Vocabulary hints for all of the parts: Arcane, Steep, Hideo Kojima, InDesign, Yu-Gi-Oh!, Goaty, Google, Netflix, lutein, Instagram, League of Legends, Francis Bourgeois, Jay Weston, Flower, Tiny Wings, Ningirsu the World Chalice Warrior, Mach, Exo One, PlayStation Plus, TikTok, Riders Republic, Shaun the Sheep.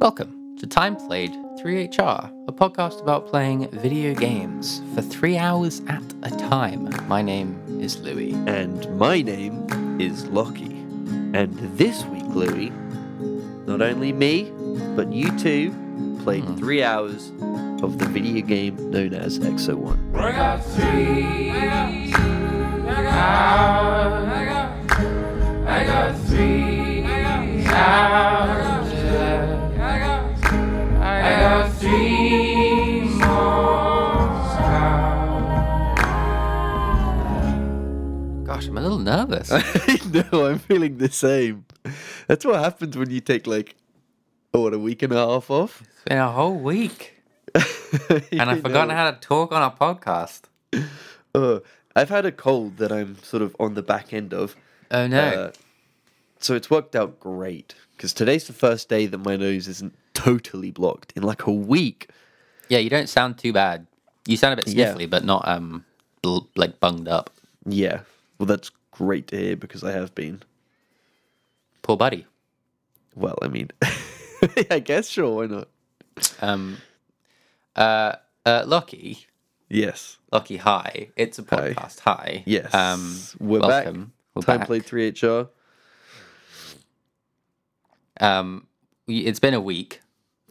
Welcome to Time Played 3HR, a podcast about playing video games for 3 hours at a time. My name is Louis. And my name is Lockie. And this week, Louis, not only me, but you two played 3 hours of the video game known as Exo One. I got 3 hours. Gosh, I'm a little nervous. No, I'm feeling the same. That's what happens when you take a week and a half off? It's been a whole week. And I've forgotten how to talk on a podcast. I've had a cold that I'm sort of on the back end of. Oh, no. So it's worked out great, because today's the first day that my nose isn't totally blocked in a week. Yeah, you don't sound too bad. You sound a bit sniffly, but not bunged up. Yeah, well, that's great to hear, because I have been. Poor buddy. Well, I mean, I guess, sure, why not? Lockie. Yes. Lockie, hi. It's a podcast, hi. Yes. We're welcome. Back. We're Time back. Played 3HR. It's been a week,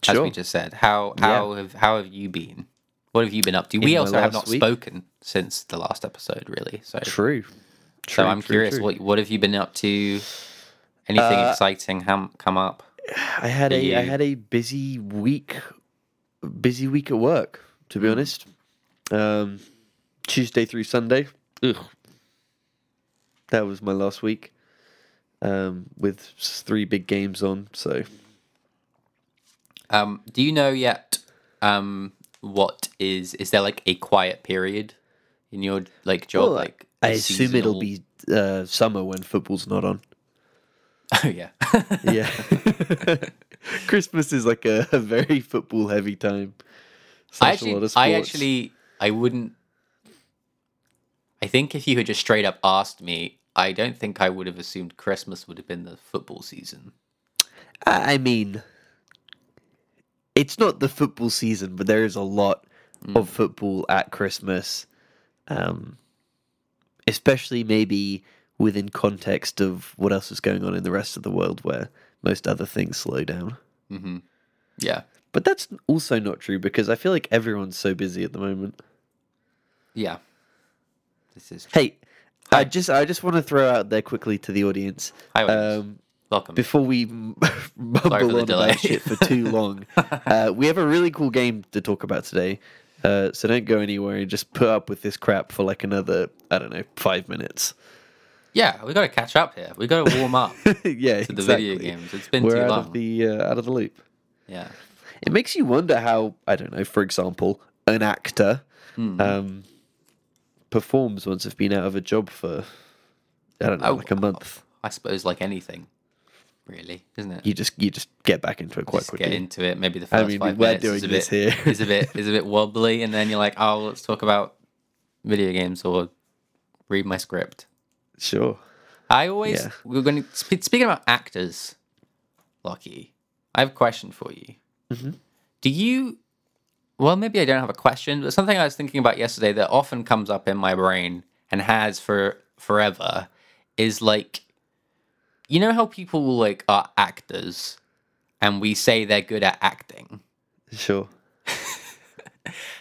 as we just said. How have you been? What have you been up to? We also have not spoken since the last episode, really. So true. So I'm curious, what have you been up to? Anything exciting come up? I had a busy week at work, to be honest. Tuesday through Sunday. Ugh. That was my last week. With 3 big games on, so. Do you know yet? What is there a quiet period in your job? Well, I assume it'll be summer when football's not on. Oh yeah, yeah. Christmas is a very football heavy time. I wouldn't. I think if you had just straight up asked me, I don't think I would have assumed Christmas would have been the football season. I mean, it's not the football season, but there is a lot of football at Christmas, especially maybe within context of what else is going on in the rest of the world where most other things slow down. Mm-hmm. Yeah. But that's also not true, because I feel like everyone's so busy at the moment. Yeah. This is true. Hey. I just want to throw out there quickly to the audience. Hi, welcome. Before we mumble on about shit for too long, we have a really cool game to talk about today. So don't go anywhere and just put up with this crap for another, 5 minutes. Yeah, we got to catch up here. We got to warm up. To the video games. It's been too long. We're out of the loop. Yeah, it makes you wonder how, I don't know, for example, an actor. Performs once they've been out of a job for, I don't know, a month. I suppose anything, really, isn't it? You just get back into it quite quickly. Get into it. Maybe the first 5 minutes is a bit wobbly, and then you're like, oh, let's talk about video games or read my script. Sure. We're going to speaking about actors, Lockie. I have a question for you. Mm-hmm. Do you? Well, maybe I don't have a question, but something I was thinking about yesterday that often comes up in my brain and has for forever is you know how people are actors and we say they're good at acting? Sure.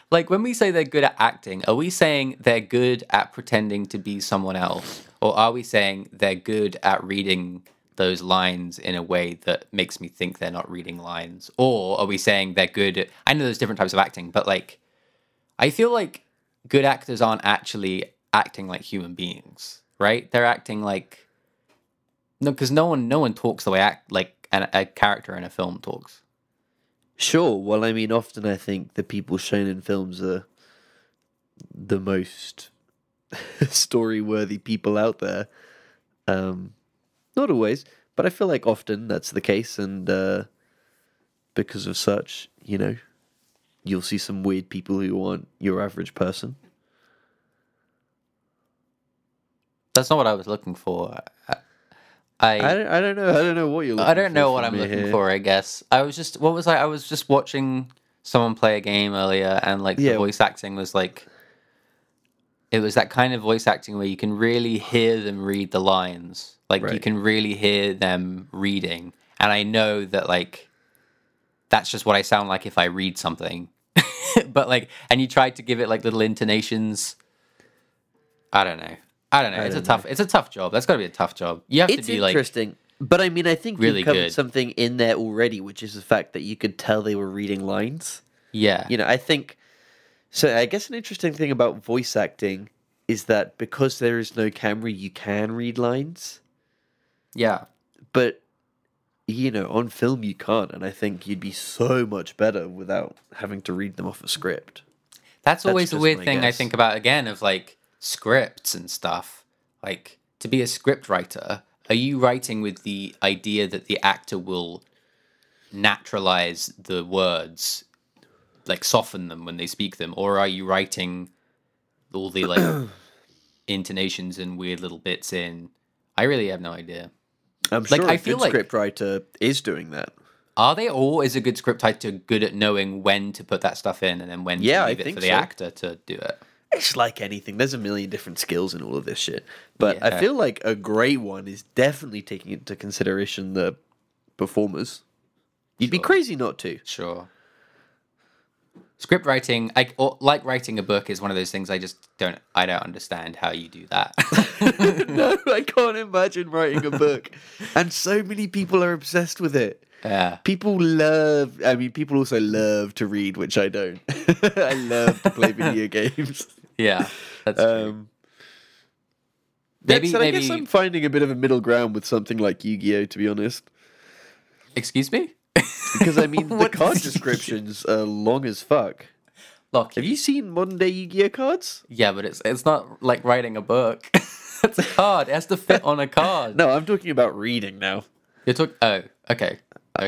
When we say they're good at acting, are we saying they're good at pretending to be someone else? Or are we saying they're good at reading those lines in a way that makes me think they're not reading lines? Or are we saying they're good at... I know there's different types of acting, but I feel good actors aren't actually acting like human beings, right? They're acting no, because no one talks the way a character in a film talks. Sure. Well, I mean, often I think the people shown in films are the most story-worthy people out there. Not always, but I feel often that's the case, and because of such, you'll see some weird people who aren't your average person. That's not what I was looking for. I don't know what you're looking for. I don't know what I'm looking for, I guess. I was just watching someone play a game earlier, and the voice acting was it was that kind of voice acting where you can really hear them read the lines. You can really hear them reading. And I know that that's just what I sound like if I read something. But and you tried to give it little intonations. I don't know. It's a tough job. That's got to be a tough job. You have to be interesting. But I mean, I think really you covered something in there already, which is the fact that you could tell they were reading lines. Yeah. I think so. I guess an interesting thing about voice acting is that because there is no camera, you can read lines. Yeah. But on film you can't, and I think you'd be so much better without having to read them off a script. That's always a weird thing I think about again of scripts and stuff. To be a script writer, are you writing with the idea that the actor will naturalize the words, soften them when they speak them, or are you writing all the intonations and weird little bits in? I really have no idea. I'm sure a good scriptwriter is doing that. Are they, or is a good scriptwriter good at knowing when to put that stuff in and then when to leave it for the actor to do it? It's like anything. There's a million different skills in all of this shit. But I feel like a great one is definitely taking into consideration the performers. You'd be crazy not to. Sure. Script writing, writing a book, is one of those things I don't understand how you do that. No, I can't imagine writing a book. And so many people are obsessed with it. Yeah. People also love to read, which I don't. I love to play video games. Yeah, that's true. I guess I'm finding a bit of a middle ground with something like Yu-Gi-Oh!, to be honest. Excuse me? Because, I mean, the card descriptions are long as fuck. Look, have you seen modern day Yu-Gi-Oh cards? Yeah, but it's not like writing a book. It's a card. It has to fit on a card. No, I'm talking about reading now. You're talking... Oh, okay. I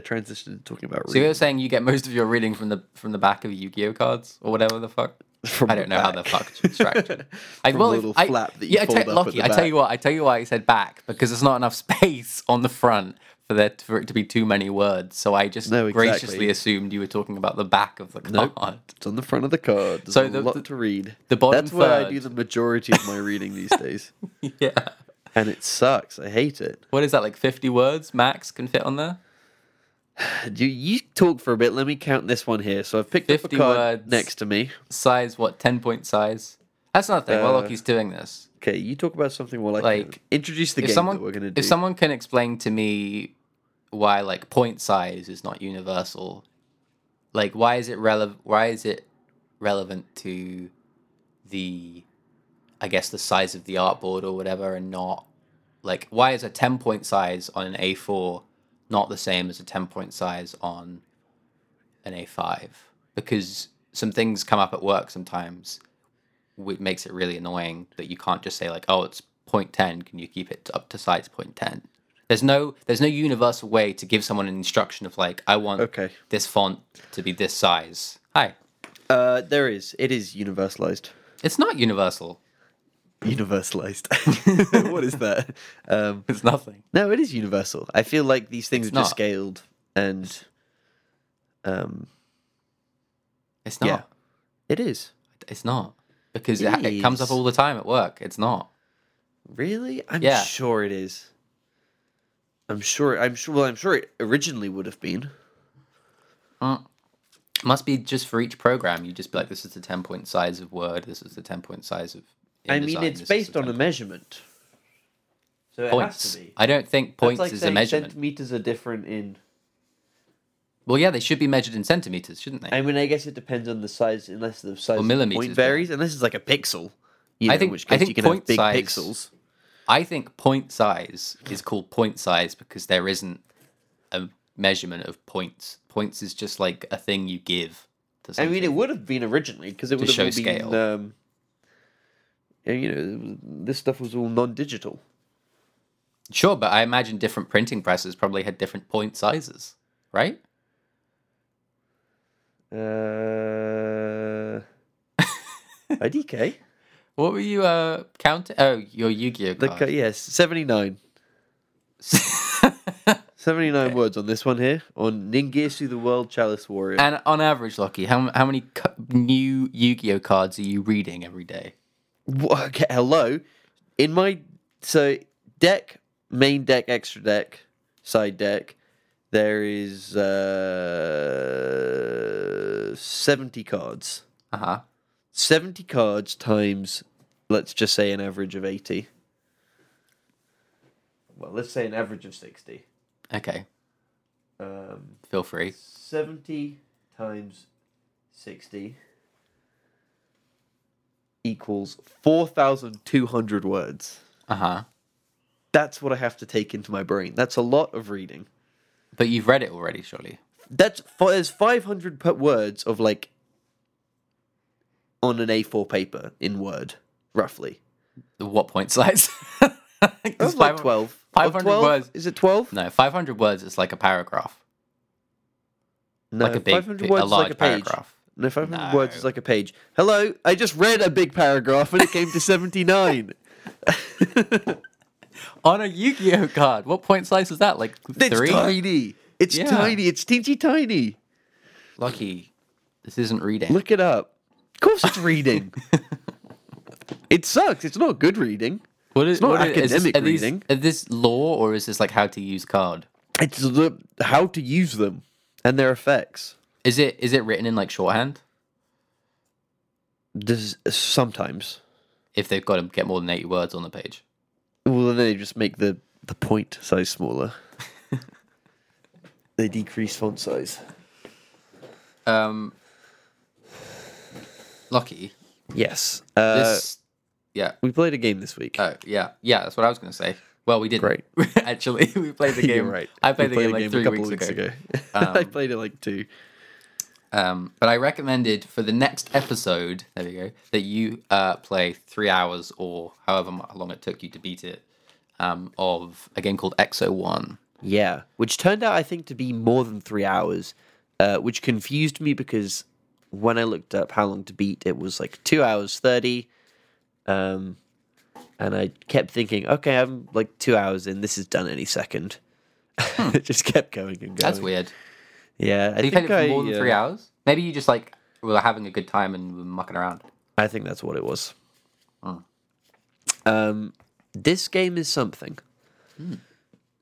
transitioned to talking about reading. So you're saying you get most of your reading from the back of Yu-Gi-Oh cards? Or whatever the fuck? I don't know how the fuck to extract it. Flap that you fold up Lockie, at the back. I tell you why I said back. Because there's not enough space on the front. For it to be too many words, so I just graciously assumed you were talking about the back of the card. Nope, it's on the front of the card. There's a lot to read. The bottom That's where third. I do the majority of my reading these days. Yeah. And it sucks. I hate it. What is that, 50 words max can fit on there? You talk for a bit. Let me count this one here. So I've picked 50 up a card words, next to me. Size, 10-point size? That's not a thing. While Lockie's doing this. Okay, you talk about something while I can introduce the game that we're going to do. If someone can explain to me why, point size is not universal, why is it relevant? Why is it relevant to the size of the artboard or whatever, and not why is a 10-point size on an A4 not the same as a 10-point size on an A5? Because some things come up at work sometimes. It makes it really annoying that you can't just say it's 0.10. Can you keep it up to size 0.10? There's no universal way to give someone an instruction of I want this font to be this size. Hi. There is. It is universalized. It's not universal. Universalized. What is that? It's nothing. No, it is universal. I feel like these things are just scaled and. It's not. Yeah, it is. It's not. Because it comes up all the time at work. It's not. Really? I'm sure it is. I'm sure it originally would have been. Must be just for each program. You just be this is the 10-point size of Word. This is the 10-point size of InDesign. I mean, it's based on a measurement. So points. It has to be. I don't think points is a measurement. Centimeters are different in... Well, yeah, they should be measured in centimeters, shouldn't they? I mean, I guess it depends on the size, unless the size of the point varies, unless it's a pixel. In which case you can have big pixels. I think point size is called point size because there isn't a measurement of points. Points is just a thing you give to something. I mean, it would have been originally because it would have been scale. This stuff was all non-digital. Sure, but I imagine different printing presses probably had different point sizes, right? IDK. What were you counting? Oh, your Yu-Gi-Oh card. Yes, 79. 79 words on this one here, on Ningirsu the World Chalice Warrior. And on average, Lockie, how many new Yu-Gi-Oh! Cards are you reading every day? Okay, hello. In my... So, deck, main deck, extra deck, side deck, there is 70 cards. Uh-huh. 70 cards times, let's just say, an average of 80. Well, let's say an average of 60. Okay. Feel free. 70 times 60 equals 4,200 words. Uh-huh. That's what I have to take into my brain. That's a lot of reading. But you've read it already, surely. There's 500 words of, like, on an A4 paper in Word, roughly. What point size? It's like 12. 500 words. Is it 12? No, 500 words is like a paragraph. No, like a big, 500 words a large is like a page. Paragraph. No, 500 words is like a page. Hello, I just read a big paragraph and it came to 79. On a Yu-Gi-Oh! Card. What point size is that? Like 3? It's tiny. It's tiny. It's teensy tiny. Lucky, this isn't reading. Look it up. Of course it's reading. It sucks. It's not good reading. What is, it's not what academic reading. Is this law, or is this like how to use card? It's the how to use them and their effects. Is it written in like shorthand? Sometimes. If they've got to get more than 80 words on the page. Well, then they just make the point size smaller. They decrease font size. Lucky. Yes. Yeah. We played a game this week. Oh, yeah. Yeah, that's what I was going to say. Well, we didn't. Right. Actually, we played the game. You're right. I played the game like 3 weeks ago. I played it like 2. But I recommended for the next episode, there we go, that you play 3 hours or however long it took you to beat it of a game called Exo One. Yeah, which turned out, I think, to be more than 3 hours, which confused me because when I looked up how long to beat, it was like 2 hours 30. And I kept thinking, okay, I'm like 2 hours in, this is done any second. It just kept going and going. That's weird. Yeah. So you played it for more than 3 hours? Maybe you just like were having a good time and were mucking around. I think that's what it was. Mm. This game is something. Mm.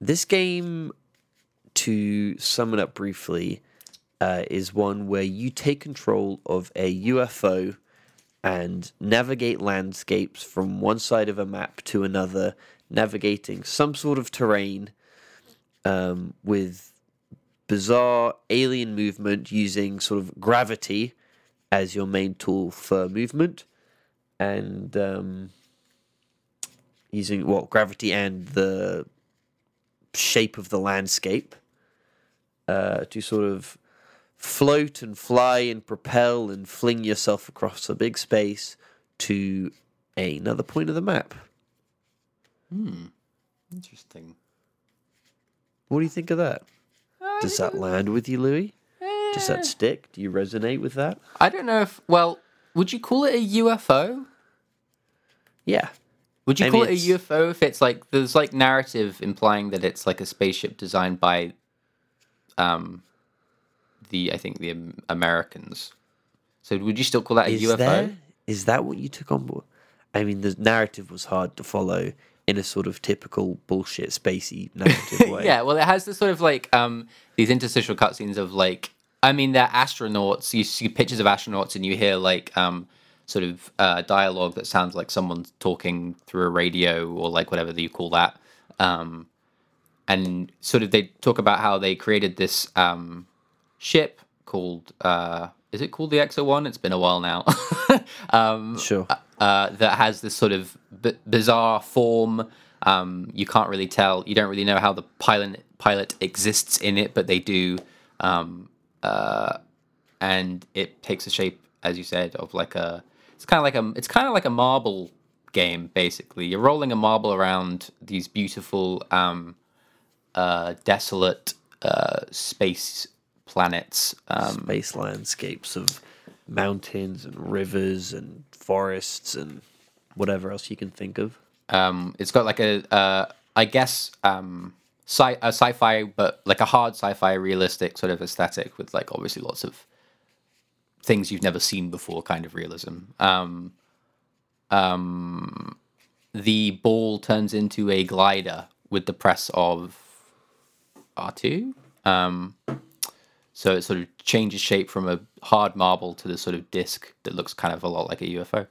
This game, to sum it up briefly, is one where you take control of a UFO and navigate landscapes from one side of a map to another, navigating some sort of terrain with bizarre alien movement using sort of gravity as your main tool for movement, and using gravity and the shape of the landscape to sort of float and fly and propel and fling yourself across a big space to another point of the map. Interesting. What do you think of that? Does that land with you, Louis? Does that stick? Do you resonate with that? I don't know if... Well, would you call it a UFO? Yeah. Would you call it a UFO if it's like... There's like narrative implying that it's like a spaceship designed by... I think the Americans. So would you still call that a UFO? Is that what you took on board? I mean, the narrative was hard to follow in a sort of typical bullshit spacey narrative way. Yeah, well, it has this sort of like these interstitial cutscenes of like, I mean, they're astronauts. You see pictures of astronauts and you hear like sort of dialogue that sounds like someone's talking through a radio or like whatever you call that. And sort of they talk about how they created this... ship called is it called the Exo One? It's been a while now. Sure. That has this sort of bizarre form. You can't really tell. You don't really know how the pilot exists in it, but they do. And it takes a shape, as you said, of like a. It's kind of like a marble game, basically. You're rolling a marble around these beautiful, desolate space. Planets, space landscapes of mountains and rivers and forests and whatever else you can think of. It's got like a, I guess, sci-fi, but like a hard sci-fi realistic sort of aesthetic with like obviously lots of things you've never seen before kind of realism. The ball turns into a glider with the press of R2. So it sort of changes shape from a hard marble to the sort of disc that looks kind of a lot like a UFO.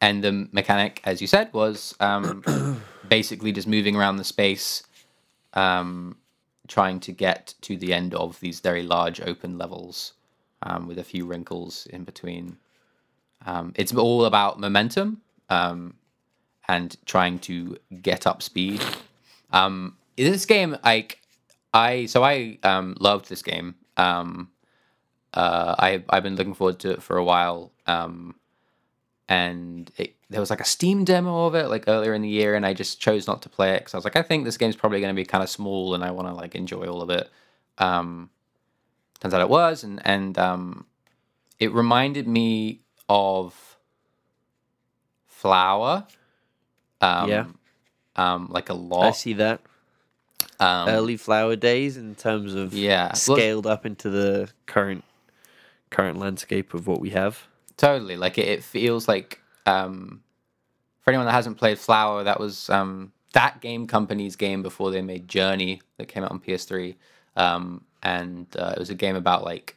And the mechanic, as you said, was basically just moving around the space, trying to get to the end of these very large open levels with a few wrinkles in between. It's all about momentum and trying to get up speed. In this game, I loved this game. I've been looking forward to it for a while. And there was like a Steam demo of it like earlier in the year, and I just chose not to play it because I was like, I think this game's probably going to be kind of small, and I want to like enjoy all of it. Turns out it was, and it reminded me of Flower. Like a lot. I see that. Early Flower days in terms of scaled up into the current landscape of what we have. Totally, like it feels like for anyone that hasn't played Flower, that was that game company's game before they made Journey, that came out on PS3, and it was a game about like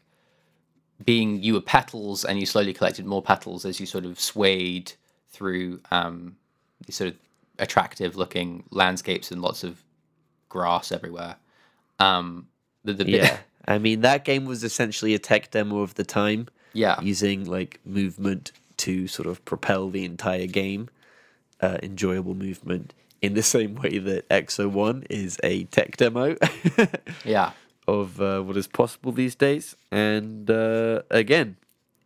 being you were petals and you slowly collected more petals as you sort of swayed through these sort of attractive looking landscapes and lots of grass everywhere. I mean, that game was essentially a tech demo of the time, using like movement to sort of propel the entire game, enjoyable movement, in the same way that Exo One is a tech demo of what is possible these days. And again,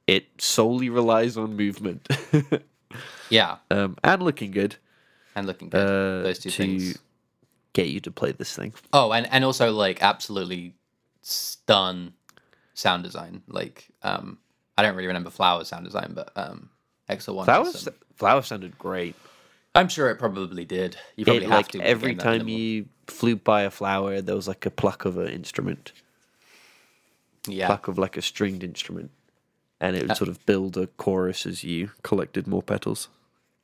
it solely relies on movement and looking good those two things get you to play this thing. Oh, and also like absolutely stun sound design. Like I don't really remember Flower's sound design, but Exo One. Flower sounded great. I'm sure it probably did. You probably have to. Every time you flew by a flower, there was like a pluck of an instrument. Yeah, pluck of like a stringed instrument, and it would sort of build a chorus as you collected more petals.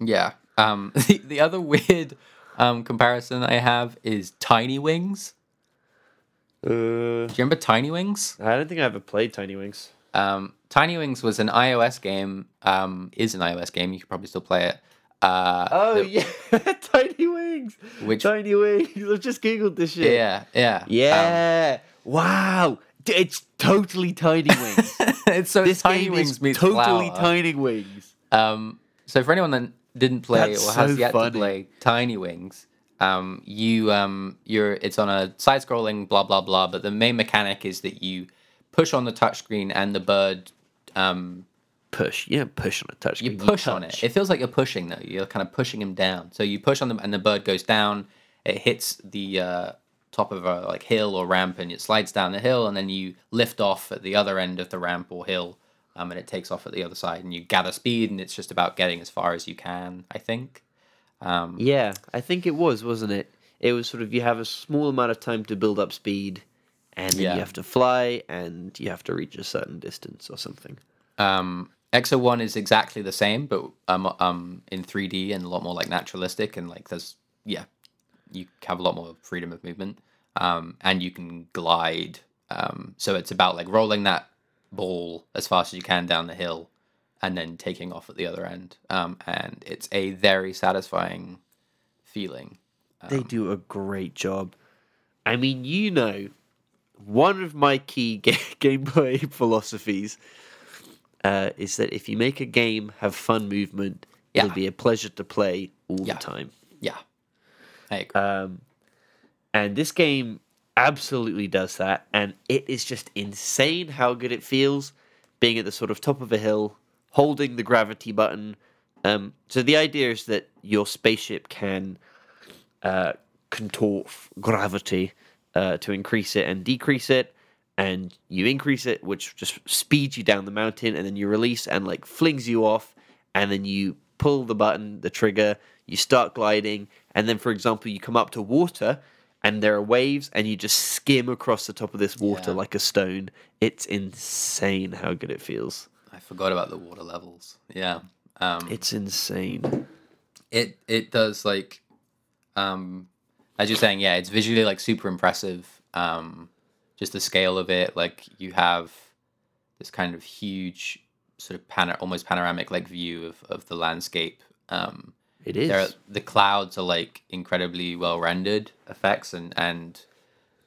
Yeah. The other weird comparison I have is Tiny Wings. Do you remember Tiny Wings? I don't think I ever played Tiny Wings. Tiny Wings was an iOS game. Is an iOS game. You could probably still play it. Tiny Wings. Tiny Wings. I've just Googled this shit. Yeah. Wow. It's totally Tiny Wings. Tiny Wings. So for anyone that didn't play to play Tiny Wings, it's on a side-scrolling blah blah blah, but the main mechanic is that you push on the touchscreen and the bird push on a touchscreen. On it. It feels like you're pushing though. You're kind of pushing him down. So you push on them and the bird goes down. It hits the top of a like hill or ramp and it slides down the hill, and then you lift off at the other end of the ramp or hill. And it takes off at the other side, and you gather speed, and it's just about getting as far as you can, I think. I think it was, wasn't it? It was sort of you have a small amount of time to build up speed, and then you have to fly, and you have to reach a certain distance or something. Exo One is exactly the same, but in 3D and a lot more like naturalistic, and like there's you have a lot more freedom of movement, and you can glide. So it's about like rolling that ball as fast as you can down the hill and then taking off at the other end, and it's a very satisfying feeling. They do a great job. I mean, one of my key gameplay philosophies is that if you make a game have fun movement, it'll be a pleasure to play all the time. I agree. And this game absolutely does that, and it is just insane how good it feels being at the sort of top of a hill, holding the gravity button. So the idea is that your spaceship can contort gravity to increase it and decrease it, and you increase it, which just speeds you down the mountain, and then you release and like flings you off, and then you pull the trigger, you start gliding, and then for example you come up to water and there are waves, and you just skim across the top of this water like a stone. It's insane how good it feels. I forgot about the water levels. Yeah. It's insane. It does, like, as you're saying, yeah, it's visually, like, super impressive. Just the scale of it, like, you have this kind of huge sort of almost panoramic, like, view of the landscape. It is. The clouds are, like, incredibly well-rendered effects, and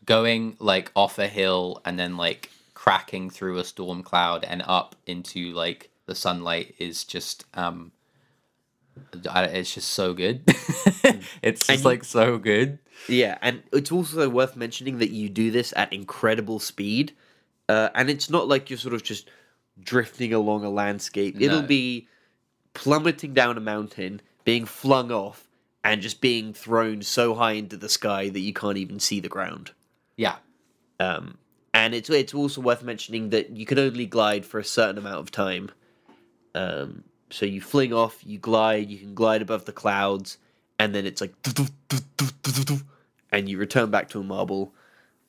going, like, off a hill and then, like, cracking through a storm cloud and up into, like, the sunlight is just... it's just so good. It's just, like, so good. Yeah, and it's also worth mentioning that you do this at incredible speed, and it's not like you're sort of just drifting along a landscape. No. It'll be plummeting down a mountain, being flung off, and just being thrown so high into the sky that you can't even see the ground. Yeah. And it's also worth mentioning that you can only glide for a certain amount of time. So you fling off, you glide, you can glide above the clouds, and then it's like... and you return back to a marble.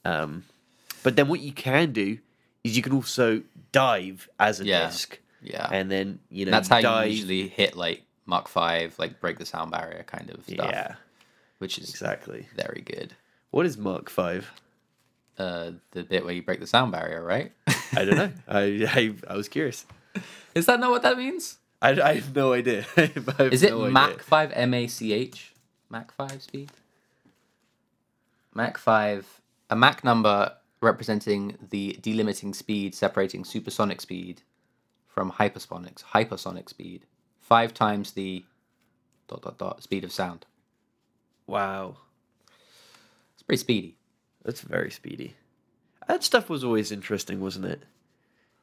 But then what you can do is you can also dive as a disc. Yeah. And then, you know, that's how you usually hit, like, Mach 5, like, break the sound barrier kind of stuff. Yeah. Which is exactly very good. What is Mach 5? The bit where you break the sound barrier, right? I don't know. I was curious. Is that not what that means? I have no idea. Is it no Mach 5, M-A-C-H? Mach 5 speed? Mach 5, a Mach number representing the delimiting speed separating supersonic speed from hypersonic speed. 5 times the ... speed of sound. Wow. It's pretty speedy. That's very speedy. That stuff was always interesting, wasn't it?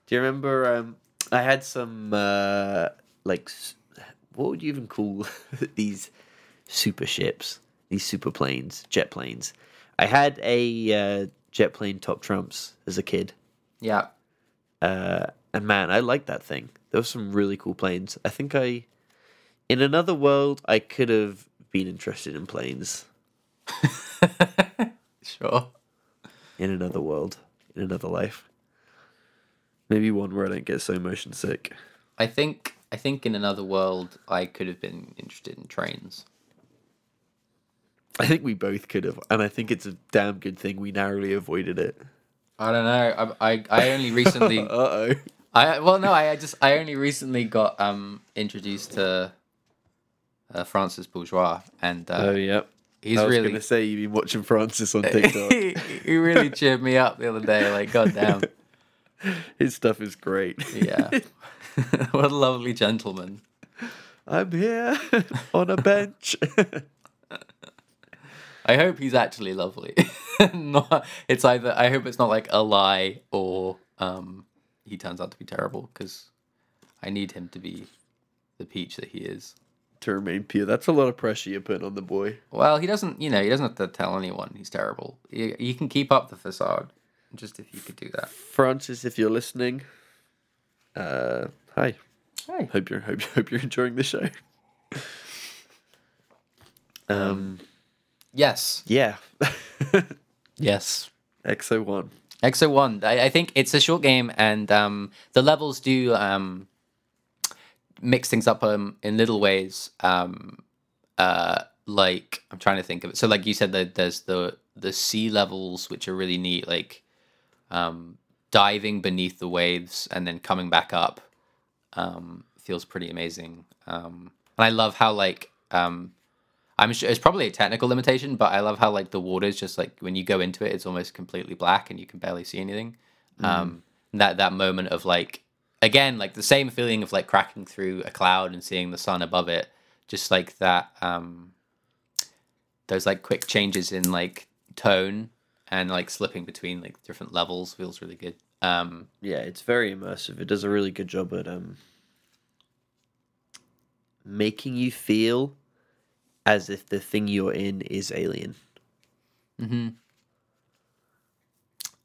Do you remember I had some what would you even call these super ships, these super planes, jet planes? I had a jet plane Top Trumps as a kid. Yeah. And man, I liked that thing. There were some really cool planes. I think in another world, I could have been interested in planes. Sure. In another world, in another life. Maybe one where I don't get so motion sick. I think in another world, I could have been interested in trains. I think we both could have, and I think it's a damn good thing we narrowly avoided it. I don't know. I only recently. Uh-oh. I only recently got introduced to Francis Bourgeois, and he's really. I was going to say you've been watching Francis on TikTok. He really cheered me up the other day. Like, goddamn. His stuff is great. Yeah. What a lovely gentleman. I'm here on a bench. I hope he's actually lovely. I hope it's not like a lie or he turns out to be terrible, because I need him to be the peach that he is. To remain pure. That's a lot of pressure you're putting on the boy. Well, he doesn't have to tell anyone he's terrible. You can keep up the facade. Just if you could do that, Francis, if you're listening, hi. Hi. Hope you're enjoying the show. Yes. Yeah. Yes. Exo One. Exo One. I think it's a short game, and the levels do mix things up in little ways. Like, I'm trying to think of it. So, like you said, there's the sea levels, which are really neat, like. Diving beneath the waves and then coming back up feels pretty amazing. And I love how, like, I'm sure it's probably a technical limitation, but I love how, like, the water is just, like, when you go into it, it's almost completely black and you can barely see anything. Mm-hmm. That moment of, like, again, like the same feeling of, like, cracking through a cloud and seeing the sun above it, just like that. Those, like, quick changes in, like, tone. And, like, slipping between, like, different levels feels really good. Yeah, it's very immersive. It does a really good job at making you feel as if the thing you're in is alien. Mm-hmm.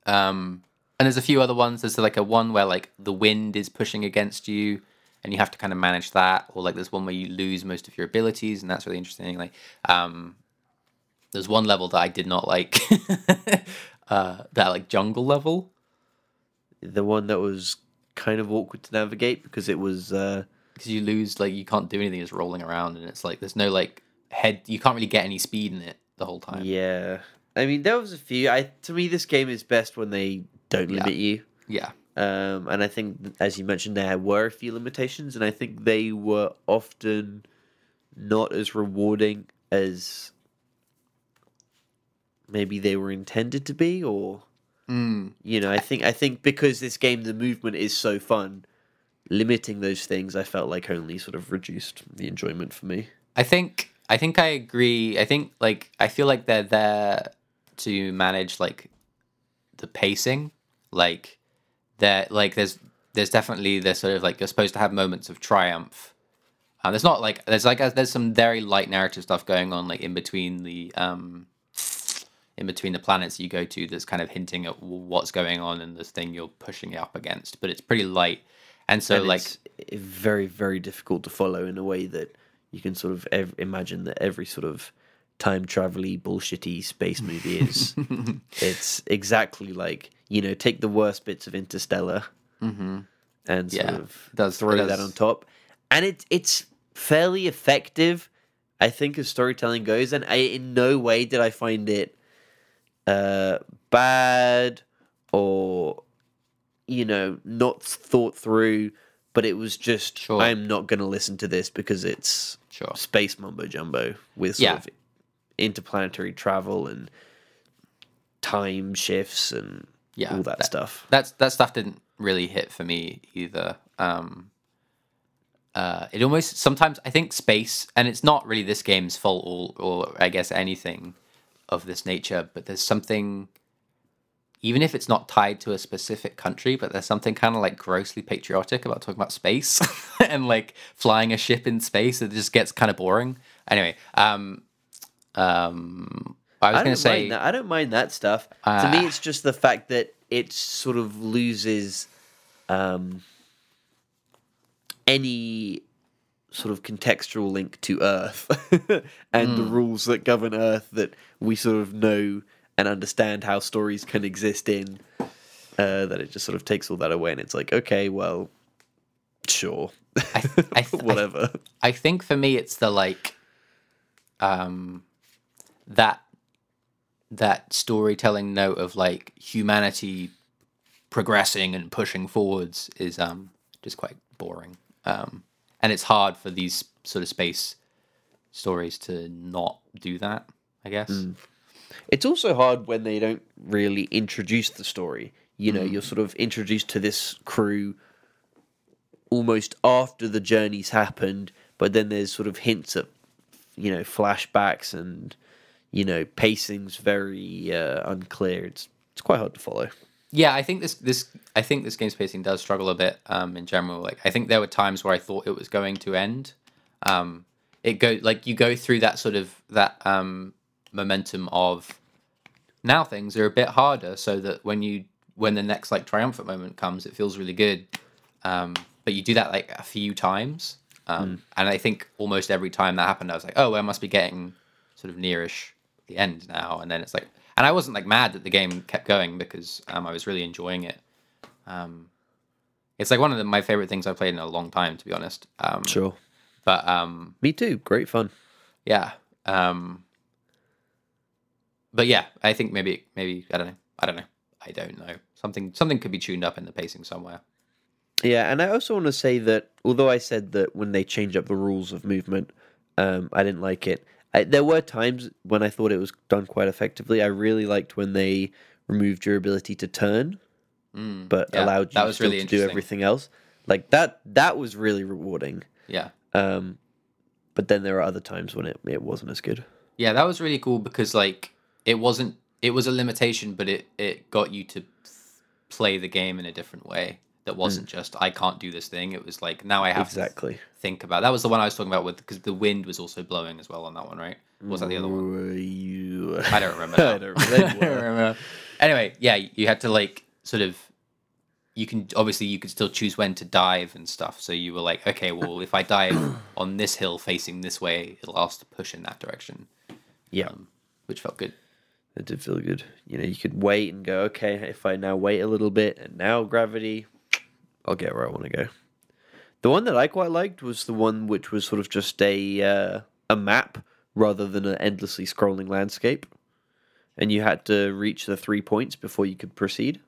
And there's a few other ones. There's, like, a one where, like, the wind is pushing against you, and you have to kind of manage that. Or, like, there's one where you lose most of your abilities, and that's really interesting. Like, There's one level that I did not like, that like jungle level. The one that was kind of awkward to navigate because it was because you lose, like, you can't do anything. It's rolling around, and it's like there's no like head. You can't really get any speed in it the whole time. Yeah, I mean there was a few. To me, this game is best when they don't limit you. Yeah. And I think, as you mentioned, there were a few limitations, and I think they were often not as rewarding as maybe they were intended to be, or you know, I think because this game, the movement is so fun, limiting those things, I felt like only sort of reduced the enjoyment for me. I think I agree. I think, like, I feel like they're there to manage like the pacing, like. That, like, there's definitely this sort of, like, you're supposed to have moments of triumph. There's not, like, there's some very light narrative stuff going on, like, in between the planets you go to that's kind of hinting at what's going on and this thing you're pushing it up against. But it's pretty light. And so, and like... It's very, very difficult to follow in a way that you can sort of imagine that every sort of time travel-y, bullshitty space movie is. It's exactly like... You know, take the worst bits of Interstellar and sort of throw that on top. And it's fairly effective, I think, as storytelling goes. And in no way did I find it bad or, you know, not thought through. But it was just, I'm not going to listen to this because it's space mumbo-jumbo with sort of interplanetary travel and time shifts and... Yeah, all that stuff. That stuff didn't really hit for me either. It almost sometimes, I think, space, and it's not really this game's fault or I guess anything of this nature, but there's something, even if it's not tied to a specific country, but there's something kind of like grossly patriotic about talking about space and like flying a ship in space. It just gets kind of boring. Anyway, I was going to say... I don't mind that stuff. To me, it's just the fact that it sort of loses any sort of contextual link to Earth and the rules that govern Earth that we sort of know and understand how stories can exist in, that it just sort of takes all that away. And it's like, okay, well, sure. Whatever. I think for me, it's the, like... that storytelling note of like humanity progressing and pushing forwards is just quite boring, and it's hard for these sort of space stories to not do that, I guess. It's also hard when they don't really introduce the story. You know, you're sort of introduced to this crew almost after the journey's happened, but then there's sort of hints at, you know, flashbacks and, you know, pacing's very unclear. It's quite hard to follow. Yeah, I think this game's pacing does struggle a bit in general. Like, I think there were times where I thought it was going to end. You go through that sort of that momentum of now things are a bit harder, so that when the next like triumphant moment comes, it feels really good. But you do that like a few times, and I think almost every time that happened, I was like, oh, I must be getting sort of nearish the end now. And then it's like, and I wasn't like mad that the game kept going because I was really enjoying it. It's like one of my favorite things I've played in a long time, to be honest. But me too. Great fun. Yeah. But yeah, I think maybe I don't know. Something could be tuned up in the pacing somewhere. Yeah, and I also want to say that although I said that when they change up the rules of movement, I didn't like it. There were times when I thought it was done quite effectively. I really liked when they removed your ability to turn, but allowed you still really to do everything else. Like that was really rewarding. Yeah. But then there are other times when it wasn't as good. Yeah, that was really cool because like it was a limitation, but it got you to play the game in a different way. That wasn't just, I can't do this thing. It was like, now I have to think about... That was the one I was talking about with... Because the wind was also blowing as well on that one, right? Was that the other one? I don't remember. Anyway, yeah, you had to like sort of... You could still choose when to dive and stuff. So you were like, okay, well, if I dive on this hill facing this way, it'll ask to push in that direction. Yeah. which felt good. It did feel good. You know, you could wait and go, okay, if I now wait a little bit and now gravity, I'll get where I want to go. The one that I quite liked was the one which was sort of just a map rather than an endlessly scrolling landscape. And you had to reach the 3 points before you could proceed.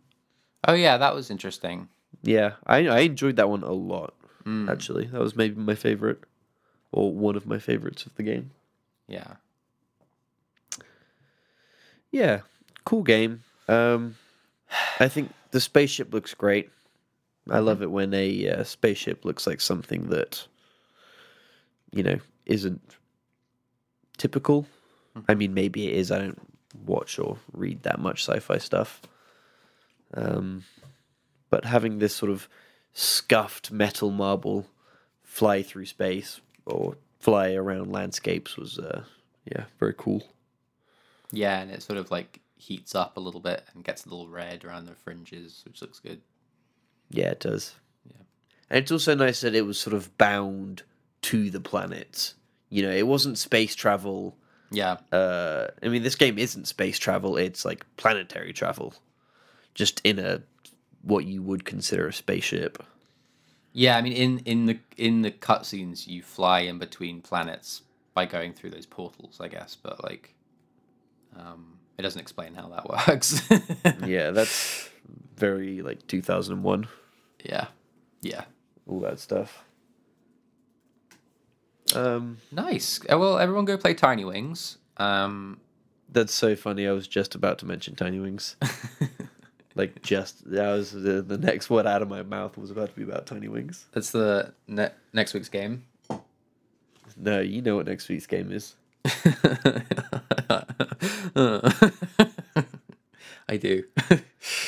Oh, yeah, that was interesting. Yeah, I enjoyed that one a lot, actually. That was maybe my favorite, or one of my favorites of the game. Yeah. Yeah, cool game. I think the spaceship looks great. I love it when a spaceship looks like something that, you know, isn't typical. I mean, maybe it is. I don't watch or read that much sci-fi stuff. But having this sort of scuffed metal marble fly through space or fly around landscapes was, very cool. Yeah, and it sort of like heats up a little bit and gets a little red around the fringes, which looks good. Yeah, it does. Yeah, and it's also nice that it was sort of bound to the planet. You know, it wasn't space travel. Yeah. I mean, this game isn't space travel. It's like planetary travel, just in a what you would consider a spaceship. Yeah, I mean, in the cutscenes, you fly in between planets by going through those portals, I guess. But like, it doesn't explain how that works. Yeah, that's very like 2001. Yeah, all that stuff. Nice. Well, everyone go play Tiny Wings. That's so funny. I was just about to mention Tiny Wings. Like, just that was the next word out of my mouth was about to be about Tiny Wings. That's the next week's game. No, you know what next week's game is. I do.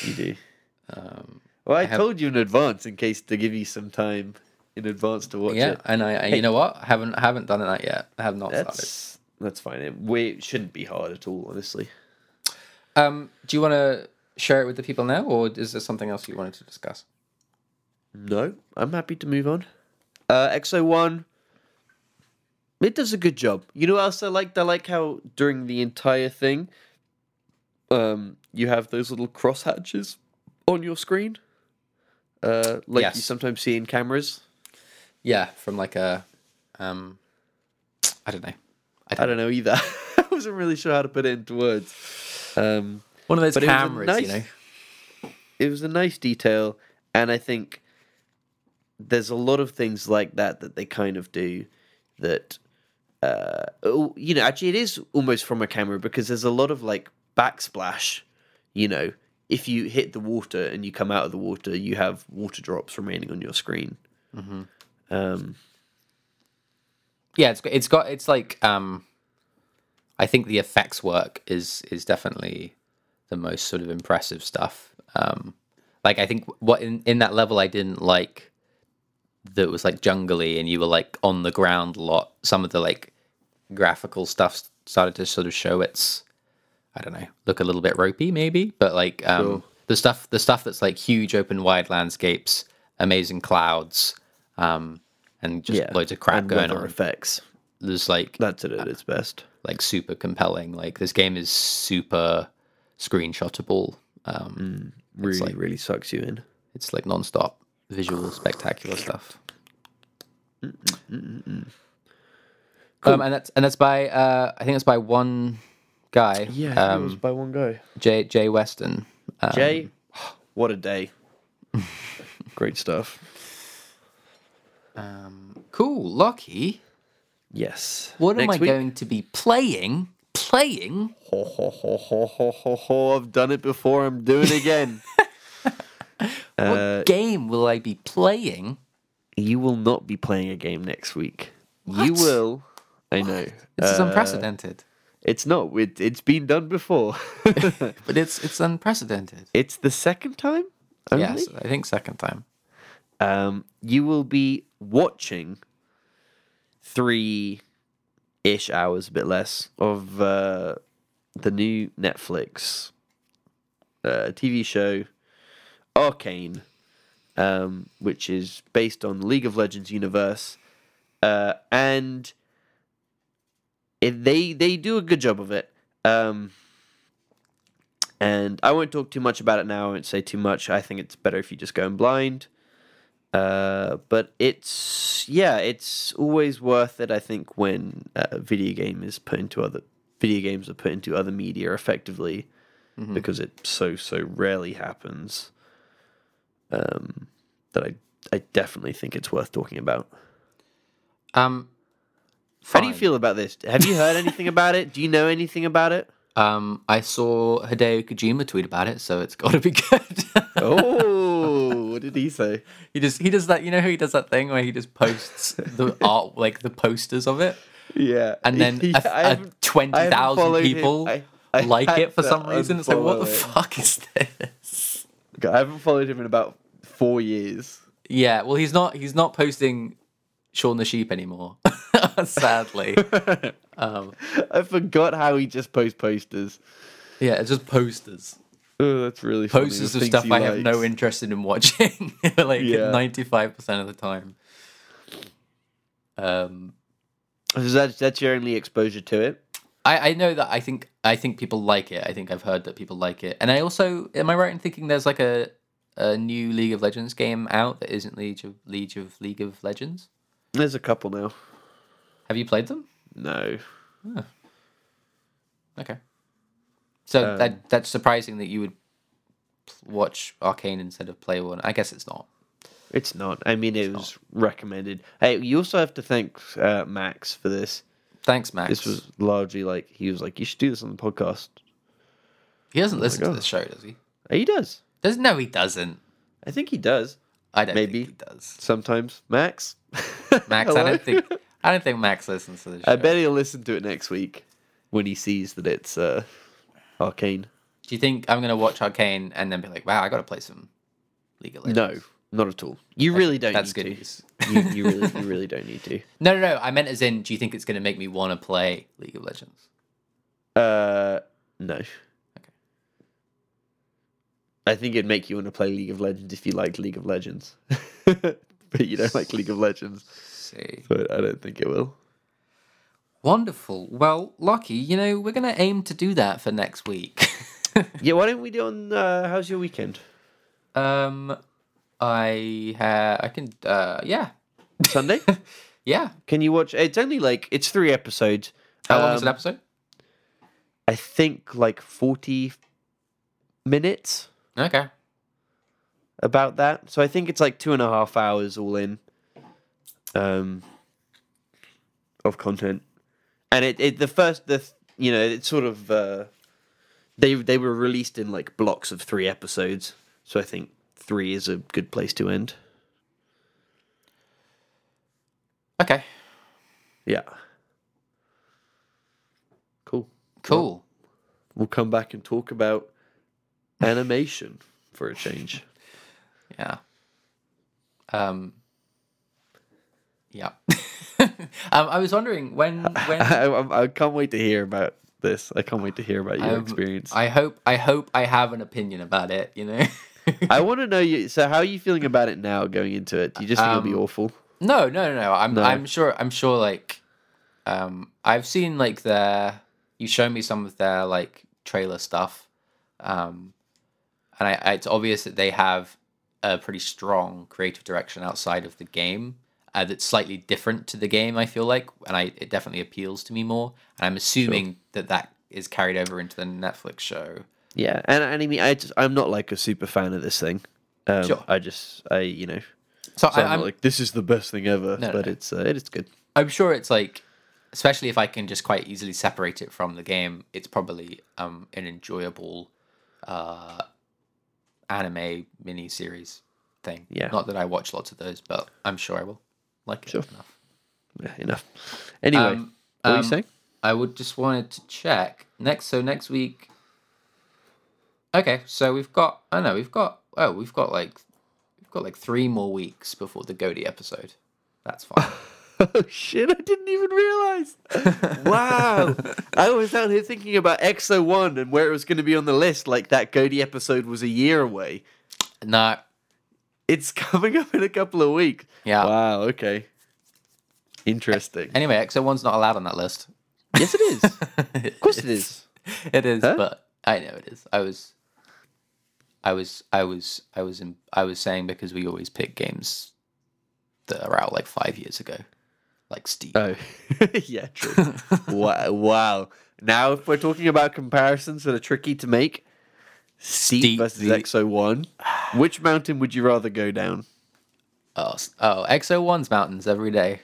You do. Well, I told you in advance in case to give you some time in advance to watch it. Yeah, and you know what? I haven't done that yet. I have not started. That's fine. It shouldn't be hard at all, honestly. Do you want to share it with the people now, or is there something else you wanted to discuss? No, I'm happy to move on. Exo One. It does a good job. You know what else I liked? I like how during the entire thing, you have those little crosshatches on your screen, yes. You sometimes see in cameras. Yeah, from like a, I don't know. I don't know either. I wasn't really sure how to put it into words. One of those cameras, you know. It was a nice detail, and I think there's a lot of things like that they kind of do that. You know, actually, it is almost from a camera because there's a lot of like backsplash. You know, if you hit the water and you come out of the water, you have water drops remaining on your screen. Mm-hmm. Yeah, it's like I think the effects work is definitely the most sort of impressive stuff. Like I think what in that level I didn't like. That was like jungly and you were like on the ground a lot. Some of the like graphical stuff started to sort of show its, I don't know, look a little bit ropey maybe, but like sure. the stuff that's like huge open wide landscapes, amazing clouds, and just loads of crap and going on. Effects. There's like that's it at its best. Like super compelling. Like this game is super screenshotable. Really, like, really sucks you in. It's like nonstop. Visual, spectacular stuff. Cool. And that's by I think it's by one guy. Yeah, it was by one guy. Jay Weston. Jay, what a day! Great stuff. Cool, Lockie. Yes. What Next am I week? Going to be playing? Playing? I've done it before. I'm doing it again. What game will I be playing? You will not be playing a game next week. What? You will. I know. This is unprecedented. It's not. It's been done before. But it's unprecedented. It's the second time? Only? Yes, I think second time. You will be watching 3-ish hours, a bit less, of the new Netflix TV show Arcane, which is based on League of Legends universe, and they do a good job of it. And I won't talk too much about it now. I won't say too much. I think it's better if you just go in blind. But it's, yeah, it's always worth it, I think, when a video game is put into other... video games are put into other media effectively, mm-hmm. because it so rarely happens, that I definitely think it's worth talking about. Fine. How do you feel about this? Have you heard anything about it? Do you know anything about it? I saw Hideo Kojima tweet about it, so it's got to be good. Oh, what did he say? He does that. You know how he does that thing where he just posts the art, like the posters of it. Yeah, and then 20,000 people I like it for some reason. It's like, what the fuck is this? I haven't followed him in about 4 years. Yeah, well, he's not posting Shaun the Sheep anymore, sadly. I forgot how he just posts posters. Yeah, it's just posters. Oh, that's really funny. Posters of stuff I have no interest in watching, like 95% of the time. So that's your only exposure to it? I know that I think people like it. I think I've heard that people like it. And I also, am I right in thinking there's like a new League of Legends game out that isn't League of Legends? There's a couple now. Have you played them? No. Oh. Okay. So that's surprising that you would watch Arcane instead of play one. I guess it's not. It's not. I mean, it was recommended. Hey, you also have to thank Max for this. Thanks, Max. This was largely like, he was like, you should do this on the podcast. He doesn't listen to the show, does he? He does. No, he doesn't. I think he does. I don't think he does. Sometimes. Max? Max, I don't think Max listens to the show. I bet he'll listen to it next week when he sees that it's Arcane. Do you think I'm going to watch Arcane and then be like, wow, I got to play some League of Legends? No. Not at all. You really don't need to. You really don't need to. No. I meant as in, do you think it's going to make me want to play League of Legends? No. Okay. I think it'd make you want to play League of Legends if you liked League of Legends. But you don't like League of Legends. See. But I don't think it will. Wonderful. Well, Lockie, you know, we're going to aim to do that for next week. Yeah, why don't we do on... how's your weekend? I can, yeah. Sunday? Yeah. Can you watch? It's only like, it's 3 episodes. How long is an episode? I think like 40 minutes. Okay. About that. So I think it's like 2.5 hours all in of content. And it the first, you know, it's sort of, they were released in like blocks of 3 episodes. So I think 3 is a good place to end. Okay. Yeah. Cool. We'll come back and talk about animation for a change. Yeah. Yeah. I was wondering when... I can't wait to hear about this. I can't wait to hear about your experience. I hope I have an opinion about it, you know? I want to know you. So, how are you feeling about it now? Going into it, do you just think it'll be awful? No. I'm sure. Like, I've seen like you show me some of their like trailer stuff, and it's obvious that they have a pretty strong creative direction outside of the game that's slightly different to the game. I feel like, and it definitely appeals to me more. And I'm assuming that is carried over into the Netflix show. Yeah, and I mean, I'm not like a super fan of this thing. Sure. I'm not like, this is the best thing ever, but it's good. I'm sure it's like, especially if I can just quite easily separate it from the game, it's probably an enjoyable anime miniseries thing. Yeah. Not that I watch lots of those, but I'm sure I will like it enough. Yeah, enough. Anyway, what were you saying? I would just wanted to check next week. Okay, so we've got like 3 more weeks before the Goaty episode. That's fine. Oh shit, I didn't even realize. Wow. I was out here thinking about Exo One and where it was going to be on the list, like that Goaty episode was a year away. No. It's coming up in a couple of weeks. Yeah. Wow, okay. Interesting. Anyway, Exo One's not allowed on that list. Yes, it is. Of course it is. It is, huh? But I know it is. I was saying because we always pick games that are out like 5 years ago, like Steep. Oh, yeah, true. Wow. Now, if we're talking about comparisons that are tricky to make, Steep versus Exo One, which mountain would you rather go down? Oh, Exo One's mountains every day.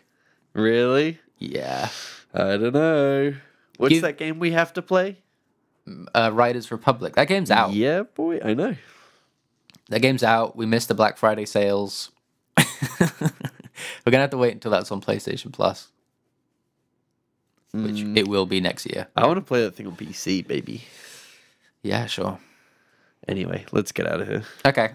Really? Yeah. I don't know. What's that game we have to play? Riders Republic. That game's out. Yeah, boy, I know. That game's out. We missed the Black Friday sales. We're going to have to wait until that's on PlayStation Plus, which it will be next year. I want to play that thing on PC, baby. Yeah, sure. Anyway, let's get out of here. Okay.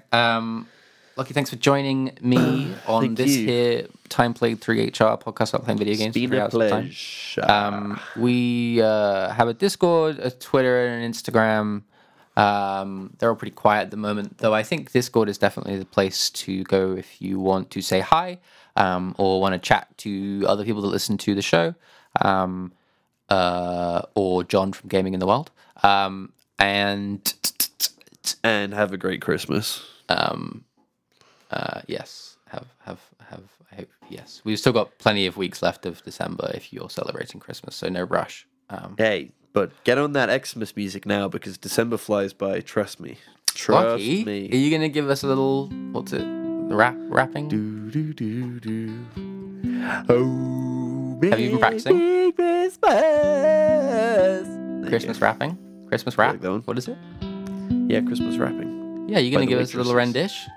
Lucky, thanks for joining me on this here Time Played 3HR podcast about playing video games. It's been a pleasure. We have a Discord, a Twitter, and an Instagram. They're all pretty quiet at the moment, though I think Discord is definitely the place to go if you want to say hi or want to chat to other people that listen to the show or John from Gaming in the World. And have a great Christmas. Yes. I hope, yes. We've still got plenty of weeks left of December if you're celebrating Christmas, so no rush. Hey, but get on that Xmas music now because December flies by, trust me. Lucky, are you going to give us a little, what's it, rapping? Do, do, do, do. Oh, have you been practicing? Christmas rapping? Christmas rap? Like that one. What is it? Yeah, Christmas rapping. Yeah, you're going to give us a little rendition?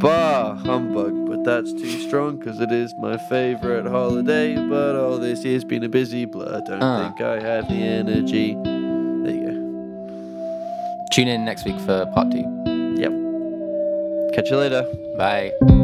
Bah, humbug, but that's too strong because it is my favorite holiday. But all this year's been a busy blur. I don't think I had the energy. There you go. Tune in next week for part 2. Yep. Catch you later. Bye.